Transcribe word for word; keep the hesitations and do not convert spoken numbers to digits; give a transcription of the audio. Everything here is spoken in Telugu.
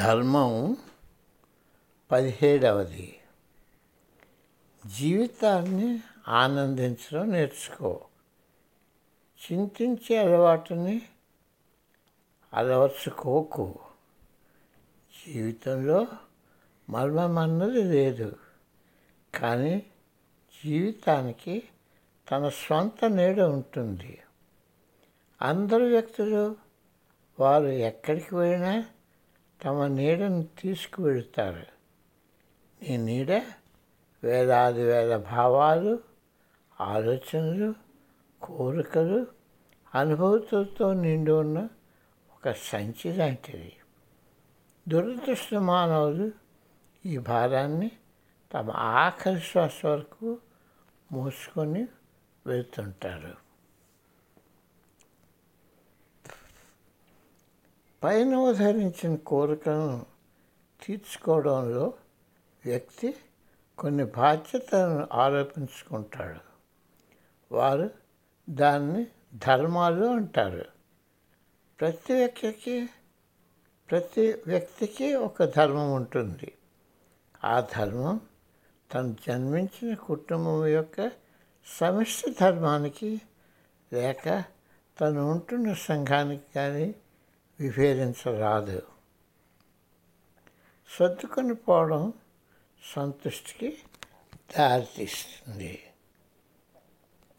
ధర్మం పదిహేడవది. జీవితాన్ని ఆనందించడం నేర్చుకో. చింతించే అలవాటుని అలవర్చుకోకు. జీవితంలో మర్మం అన్నది లేదు, కానీ జీవితానికి తన స్వంత నీడ ఉంటుంది. అందరు వ్యక్తులు వారు ఎక్కడికి పోయినా తమ నీడను తీసుకువెళ్తారు. నీ నీడ వేలాది వేల భావాలు, ఆలోచనలు, కోరికలు, అనుభూతులతో నిండి ఉన్న ఒక సంచి లాంటిది. దురదృష్ట మానవులు ఈ భారాన్ని తమ ఆఖరి శ్వాస వరకు మోసుకొని వెళ్తుంటారు. పైన ఉదహరించిన కోరికలను తీర్చుకోవడంలో వ్యక్తి కొన్ని బాధ్యతలను ఆరోపించుకుంటాడు. వారు దాన్ని ధర్మాలు అంటారు. ప్రతి వ్యక్తికి ప్రతి వ్యక్తికి ఒక ధర్మం ఉంటుంది. ఆ ధర్మం తను జన్మించిన కుటుంబం యొక్క సమిష్టి ధర్మానికి లేక తను ఉంటున్న సంఘానికి కానీ విభేదించరాదు. సర్దుకొని పోవడం సంతృష్టికి దారితీస్తుంది.